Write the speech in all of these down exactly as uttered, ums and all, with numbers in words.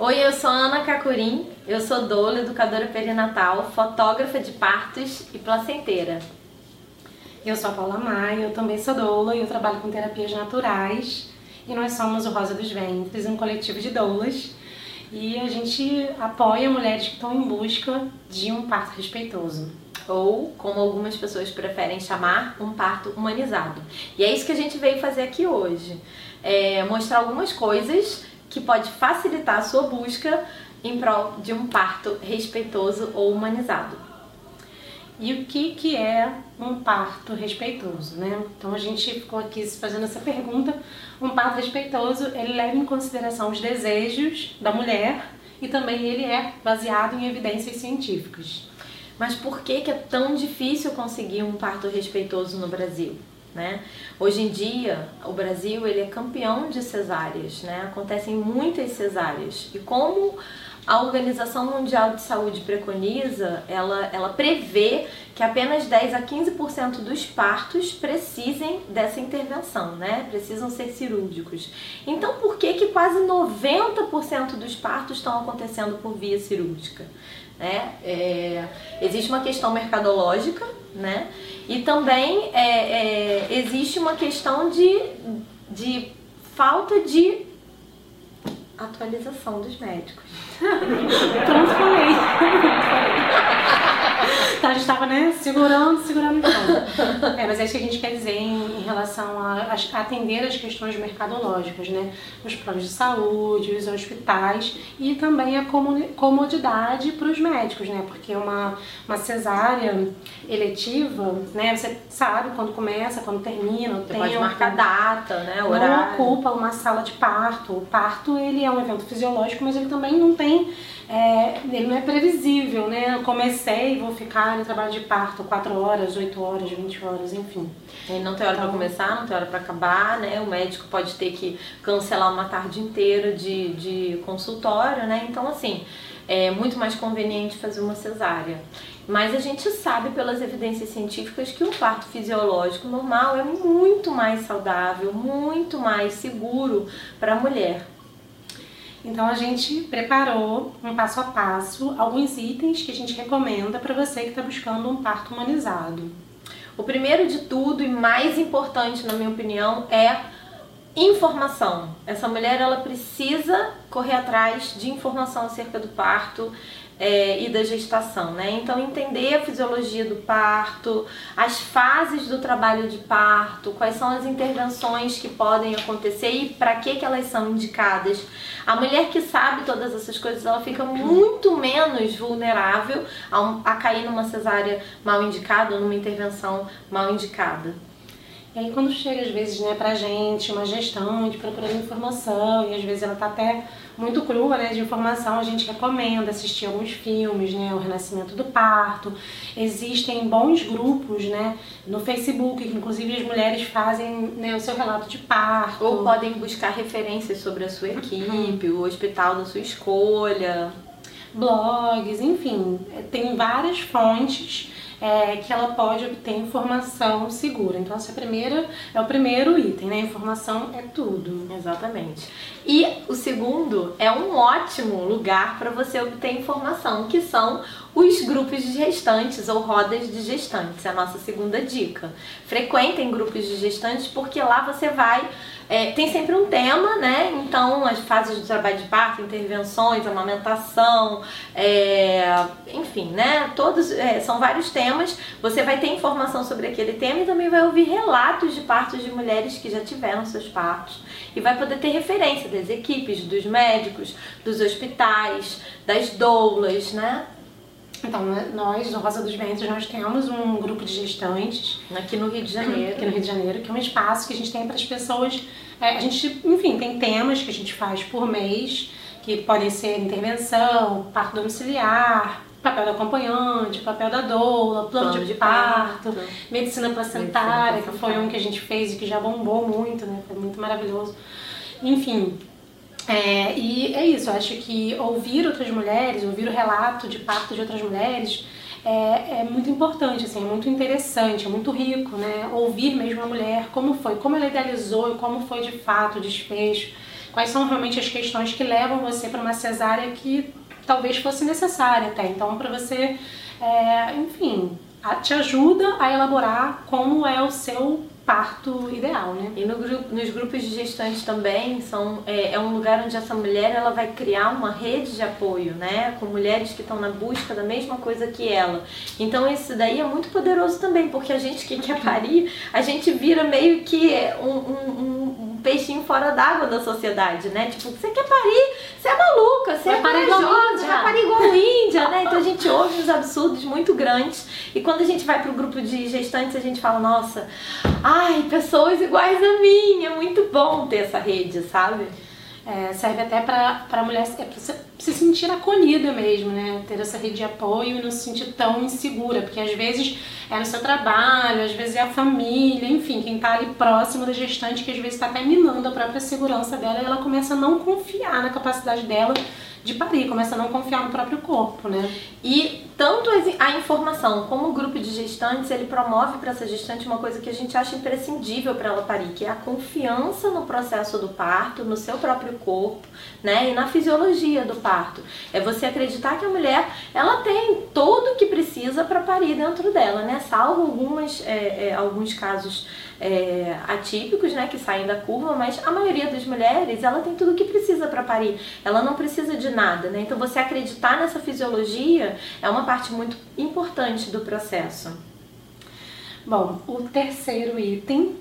Oi, eu sou a Ana Cacurim, eu sou doula, educadora perinatal, fotógrafa de partos e placenteira. Eu sou a Paula Maia, eu também sou doula e eu trabalho com terapias naturais e nós somos o Rosa dos Ventos, um coletivo de doulas e a gente apoia mulheres que estão em busca de um parto respeitoso. Ou, como algumas pessoas preferem chamar, um parto humanizado. E é isso que a gente veio fazer aqui hoje, é mostrar algumas coisas que pode facilitar a sua busca em prol de um parto respeitoso ou humanizado. E o que, que é um parto respeitoso, né? Então a gente ficou aqui fazendo essa pergunta. Um parto respeitoso, ele leva em consideração os desejos da mulher e também ele é baseado em evidências científicas. Mas por que, que é tão difícil conseguir um parto respeitoso no Brasil? Né? Hoje em dia, o Brasil ele é campeão de cesáreas, né? Acontecem muitas cesáreas. E como a Organização Mundial de Saúde preconiza, ela, ela prevê que apenas dez a quinze por cento dos partos precisem dessa intervenção, né? Precisam ser cirúrgicos. Então por que que quase noventa por cento dos partos estão acontecendo por via cirúrgica? Né? É, existe uma questão mercadológica, né? E também é, é, existe uma questão de, de falta de atualização dos médicos. Pronto, falei. Tá, a gente tava, né, segurando, segurando. É, mas é isso que a gente quer dizer em, em relação a, a atender as questões mercadológicas, né? Os planos de saúde, os hospitais e também a comodidade para os médicos, né? Porque uma, uma cesárea eletiva, né? Você sabe quando começa, quando termina, o tempo. Pode marcar data, né? O horário. Não ocupa uma sala de parto. O parto, ele é um evento fisiológico, mas ele também não tem... É, ele não é previsível, né? Eu comecei, vou ficar no trabalho de parto quatro horas, oito horas, vinte horas, enfim. Ele não tem hora então... para começar, não tem hora para acabar, né? O médico pode ter que cancelar uma tarde inteira de, de consultório, né? Então, assim, é muito mais conveniente fazer uma cesárea. Mas a gente sabe pelas evidências científicas que o parto fisiológico normal é muito mais saudável, muito mais seguro para a mulher. Então a gente preparou um passo a passo, alguns itens que a gente recomenda para você que está buscando um parto humanizado. O primeiro de tudo e mais importante, na minha opinião, é informação. Essa mulher ela precisa correr atrás de informação acerca do parto é, e da gestação, né? Então entender a fisiologia do parto, as fases do trabalho de parto, quais são as intervenções que podem acontecer e para que que elas são indicadas. A mulher que sabe todas essas coisas, ela fica muito menos vulnerável a, um, a cair numa cesárea mal indicada ou numa intervenção mal indicada. E aí quando chega às vezes, né, pra gente, uma gestante procurando informação e às vezes ela tá até muito crua, né, de informação, a gente recomenda assistir alguns filmes, né, o Renascimento do Parto. Existem bons grupos, né, no Facebook, que inclusive as mulheres fazem, né, o seu relato de parto. Ou podem buscar referências sobre a sua equipe, o hospital da sua escolha. Blogs, enfim, tem várias fontes. É, que ela pode obter informação segura. Então essa é a primeira, é o primeiro item, né? Informação é tudo. Exatamente. E o segundo é um ótimo lugar para você obter informação, que são os grupos de gestantes ou rodas de gestantes, é a nossa segunda dica. Frequentem grupos de gestantes porque lá você vai... É, tem sempre um tema, né? Então as fases do trabalho de parto, intervenções, amamentação, é, enfim, né? Todos é, são vários temas. Você vai ter informação sobre aquele tema e também vai ouvir relatos de partos de mulheres que já tiveram seus partos e vai poder ter referência das equipes, dos médicos, dos hospitais, das doulas, né? Então, nós, no Rosa dos Ventos, nós temos um grupo de gestantes aqui no Rio de Janeiro, aqui no Rio de Janeiro, que é um espaço que a gente tem para as pessoas, é, a gente, enfim, tem temas que a gente faz por mês, que podem ser intervenção, parto domiciliar, papel do acompanhante, papel da doula, plano, plano de, de parto, parto, medicina placentária, medicina que foi um que a gente fez e que já bombou muito, né? Foi muito maravilhoso. Enfim... É, e é isso, eu acho que ouvir outras mulheres, ouvir o relato de parto de outras mulheres é, é muito importante, assim, é muito interessante, é muito rico, né? Ouvir mesmo a mulher, como foi, como ela idealizou e como foi de fato o desfecho, quais são realmente as questões que levam você para uma cesárea que talvez fosse necessária até. Então, para você, é, enfim, a, te ajuda a elaborar como é o seu parto ideal, né? E no, nos grupos de gestantes também são, é, é um lugar onde essa mulher ela vai criar uma rede de apoio, né? Com mulheres que estão na busca da mesma coisa que ela. Então isso daí é muito poderoso também, porque a gente que quer parir, a gente vira meio que um, um, um peixinho fora d'água da sociedade, né? Tipo, você quer parir, você é maluca, você vai é corajosa, vai parir igual a Índia, né? Então a gente ouve uns absurdos muito grandes e quando a gente vai pro grupo de gestantes a gente fala, nossa, ai, pessoas iguais a mim, é muito bom ter essa rede, sabe? É, serve até pra, pra mulher se, se sentir acolhida mesmo, né? Ter essa rede de apoio e não se sentir tão insegura, porque às vezes é no seu trabalho, às vezes é a família, enfim, quem tá ali próximo da gestante que às vezes tá até minando a própria segurança dela e ela começa a não confiar na capacidade dela de parir, começa a não confiar no próprio corpo, né? E tanto a informação como o grupo de gestantes, ele promove para essa gestante uma coisa que a gente acha imprescindível para ela parir, que é a confiança no processo do parto, no seu próprio corpo, né? E na fisiologia do parto. É você acreditar que a mulher, ela tem tudo o que precisa para parir dentro dela, né? Salvo algumas, é, é, alguns casos é, atípicos, né? Que saem da curva, mas a maioria das mulheres, ela tem tudo o que precisa para parir. Ela não precisa de nada, né? Então você acreditar nessa fisiologia é uma parte muito importante do processo. Bom, o terceiro item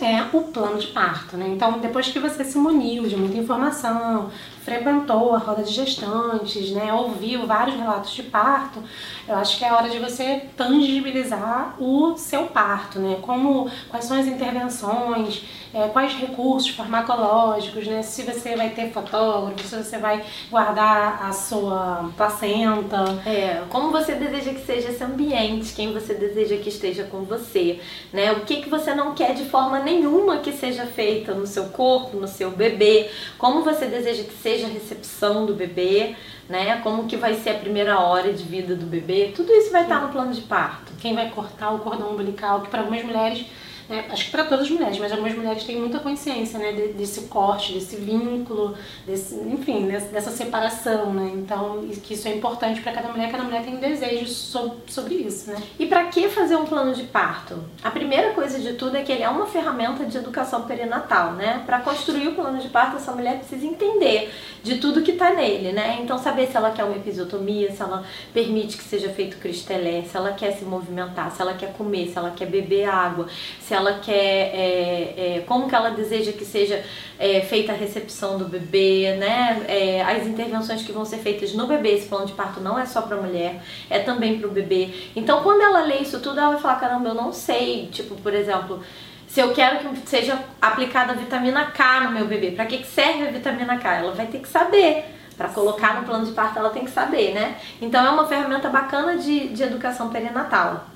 é o plano de parto, né? Então depois que você se muniu de muita informação, frequentou a roda de gestantes, né? Ouviu vários relatos de parto, eu acho que é a hora de você tangibilizar o seu parto, né? Como, quais são as intervenções, é, quais recursos farmacológicos, né? Se você vai ter fotógrafo, se você vai guardar a sua placenta. É, como você deseja que seja esse ambiente, quem você deseja que esteja com você, né? O que, que você não quer de forma nenhuma que seja feita no seu corpo, no seu bebê, como você deseja que seja a recepção do bebê, né? Como que vai ser a primeira hora de vida do bebê, tudo isso vai estar no plano de parto. Quem vai cortar o cordão umbilical, que para algumas mulheres, né, acho que para todas as mulheres, mas algumas mulheres têm muita consciência, né, desse corte, desse vínculo, desse, enfim, dessa separação, né? Então que isso é importante para cada mulher, cada mulher tem um desejo sobre isso, né? E para que fazer um plano de parto? A primeira coisa de tudo é que ele é uma ferramenta de educação perinatal, né? Para construir o plano de parto, essa mulher precisa entender de tudo que está nele, né? Então saber se ela quer uma episiotomia, se ela permite que seja feito cristelé, se ela quer se movimentar, se ela quer comer, se ela quer beber água, se ela quer, é, é, como que ela deseja que seja é, feita a recepção do bebê, né? É, as intervenções que vão ser feitas no bebê, esse plano de parto não é só para a mulher, é também para o bebê. Então quando ela lê isso tudo, ela vai falar, caramba, eu não sei, tipo, por exemplo, se eu quero que seja aplicada a vitamina K no meu bebê, para que, que serve a vitamina K? Ela vai ter que saber. Para colocar no plano de parto ela tem que saber, né? Então é uma ferramenta bacana de, de educação perinatal.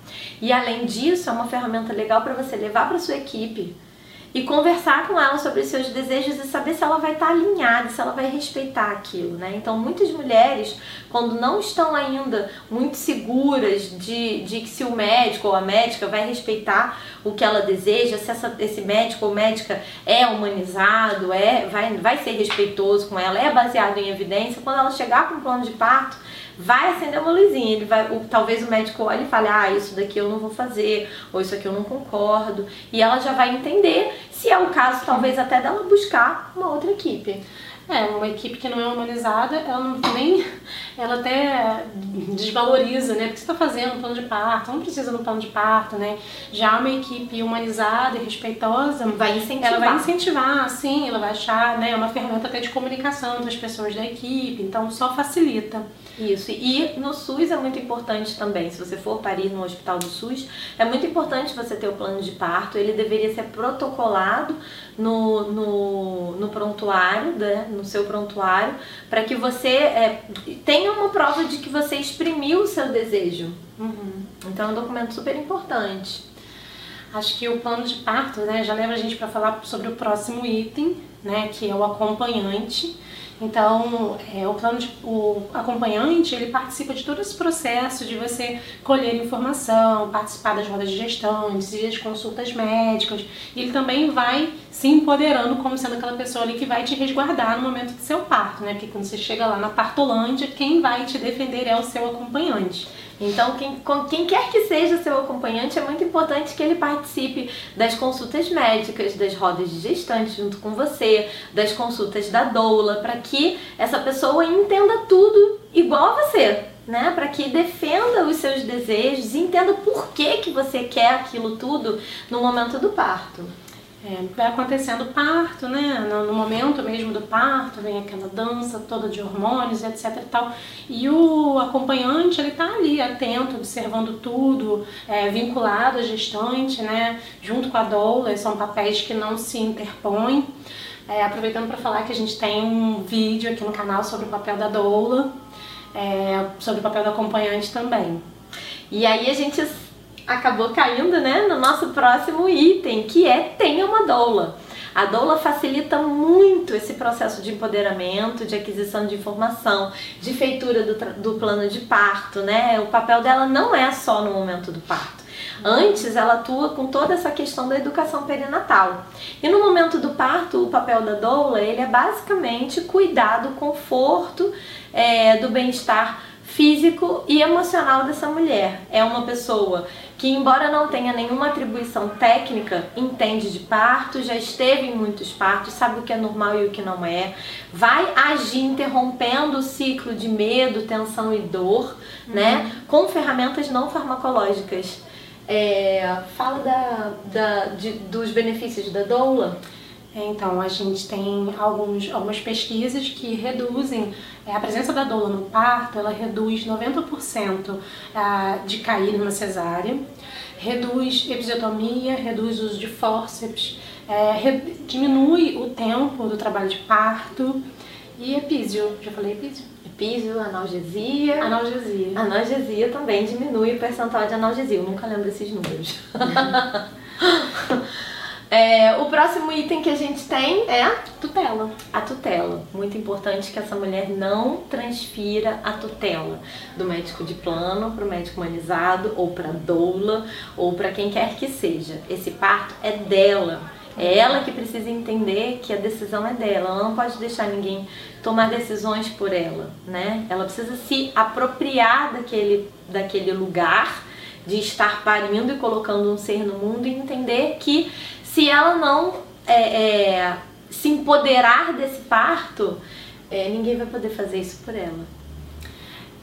E além disso, é uma ferramenta legal para você levar para sua equipe e conversar com ela sobre os seus desejos e saber se ela vai estar alinhada, se ela vai respeitar aquilo, né? Então muitas mulheres, quando não estão ainda muito seguras de, de que se o médico ou a médica vai respeitar o que ela deseja, se essa, esse médico ou médica é humanizado, é, vai, vai ser respeitoso com ela, é baseado em evidência, quando ela chegar com um plano de parto, vai acender uma luzinha, ele vai, ou, talvez o médico olhe e fale, ah, isso daqui eu não vou fazer, ou isso aqui eu não concordo, e ela já vai entender, se é o caso, talvez até dela buscar uma outra equipe. É, uma equipe que não é humanizada, ela não, nem, ela até desvaloriza, né? Porque você está fazendo um plano de parto, não precisa de um plano de parto, né? Já uma equipe humanizada e respeitosa, vai incentivar. Ela vai incentivar, sim, ela vai achar, né? É uma ferramenta até de comunicação das pessoas da equipe, então só facilita. Isso, e no SUS é muito importante também, se você for parir no hospital do SUS, é muito importante você ter o plano de parto, ele deveria ser protocolado no, no, no prontuário, né? No seu prontuário, para que você é, tenha uma prova de que você exprimiu o seu desejo. Uhum. Então é um documento super importante. Acho que o plano de parto, né, já leva a gente para falar sobre o próximo item, né, que é o acompanhante. Então, é, o, plano de, o acompanhante, ele participa de todo esse processo de você colher informação, participar das rodas de gestantes, das consultas médicas. Ele também vai se empoderando como sendo aquela pessoa ali que vai te resguardar no momento do seu parto, né? Porque quando você chega lá na partolândia, quem vai te defender é o seu acompanhante. Então, quem, quem quer que seja seu acompanhante, é muito importante que ele participe das consultas médicas, das rodas de gestantes junto com você, das consultas da doula, para que essa pessoa entenda tudo igual a você, né? Para que defenda os seus desejos e entenda por que, que você quer aquilo tudo no momento do parto. É, vai acontecendo o parto, né? No, no momento mesmo do parto, vem aquela dança toda de hormônios, etc e tal. E o acompanhante, ele tá ali, atento, observando tudo, é, vinculado à gestante, né? Junto com a doula, são papéis que não se interpõem. É, aproveitando para falar que a gente tem um vídeo aqui no canal sobre o papel da doula, é, sobre o papel do acompanhante também. E aí a gente acabou caindo, né, no nosso próximo item, que é tenha uma doula. A doula facilita muito esse processo de empoderamento, de aquisição de informação, de feitura do, do plano de parto, né? O papel dela não é só no momento do parto. Antes, ela atua com toda essa questão da educação perinatal. E no momento do parto, o papel da doula, ele é basicamente cuidar do conforto, é, do bem-estar físico e emocional dessa mulher. É uma pessoa que, embora não tenha nenhuma atribuição técnica, entende de parto, já esteve em muitos partos, sabe o que é normal e o que não é, vai agir interrompendo o ciclo de medo, tensão e dor, uhum, né, com ferramentas não farmacológicas. É, fala da, da, de, dos benefícios da doula. Então, a gente tem alguns, algumas pesquisas que reduzem, é, a presença da doula no parto, ela reduz noventa por cento a, de cair numa cesárea, reduz episiotomia, reduz uso de fórceps, é, re, diminui o tempo do trabalho de parto e epísio, já falei epísio? Epísio, analgesia. Analgesia. Analgesia também diminui o percentual de analgesia, eu nunca lembro desses números. É, o próximo item que a gente tem é a tutela. A tutela. Muito importante que essa mulher não transfira a tutela do médico de plano para o médico humanizado, ou para a doula, ou para quem quer que seja. Esse parto é dela. É ela que precisa entender que a decisão é dela. Ela não pode deixar ninguém tomar decisões por ela, né? Ela precisa se apropriar daquele, daquele lugar de estar parindo e colocando um ser no mundo e entender que, se ela não é, é, se empoderar desse parto, é, ninguém vai poder fazer isso por ela.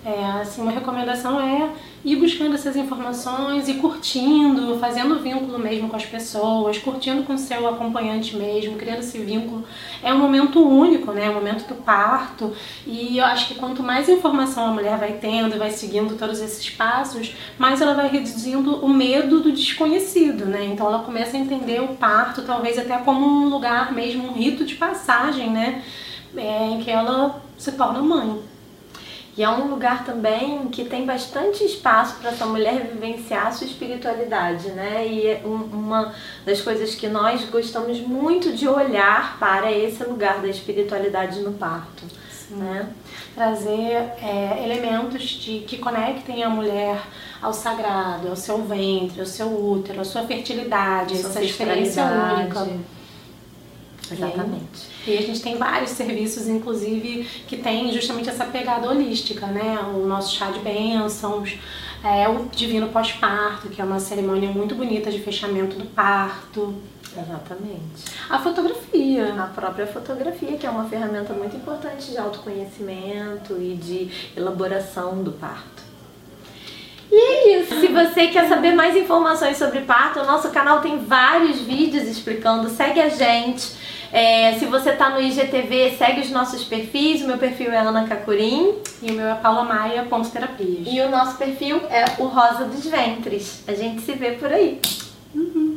É, assim, uma recomendação é ir buscando essas informações, ir curtindo, fazendo vínculo mesmo com as pessoas, curtindo com o seu acompanhante mesmo, criando esse vínculo. É um momento único, né? É o momento do parto, e eu acho que quanto mais informação a mulher vai tendo e vai seguindo todos esses passos, mais ela vai reduzindo o medo do desconhecido, né? Então ela começa a entender o parto talvez até como um lugar mesmo, um rito de passagem, né? É, em que ela se torna mãe. E é um lugar também que tem bastante espaço para essa mulher vivenciar a sua espiritualidade, né? E uma das coisas que nós gostamos muito de olhar para esse lugar da espiritualidade no parto, sim, né? Trazer é, elementos de, que conectem a mulher ao sagrado, ao seu ventre, ao seu útero, à sua fertilidade, sua essa experiência única. Exatamente. E a gente tem vários serviços, inclusive, que tem justamente essa pegada holística, né? O nosso chá de bênçãos, é, o divino pós-parto, que é uma cerimônia muito bonita de fechamento do parto. Exatamente. A fotografia. A própria fotografia, que é uma ferramenta muito importante de autoconhecimento e de elaboração do parto. E é isso. Se você quer saber mais informações sobre parto, o nosso canal tem vários vídeos explicando. Segue a gente. É, se você tá no I G T V, segue os nossos perfis. O meu perfil é Ana Cacurim. E o meu é Paula Maia, ponto terapias. E o nosso perfil é o Rosa dos Ventres. A gente se vê por aí. Uhum.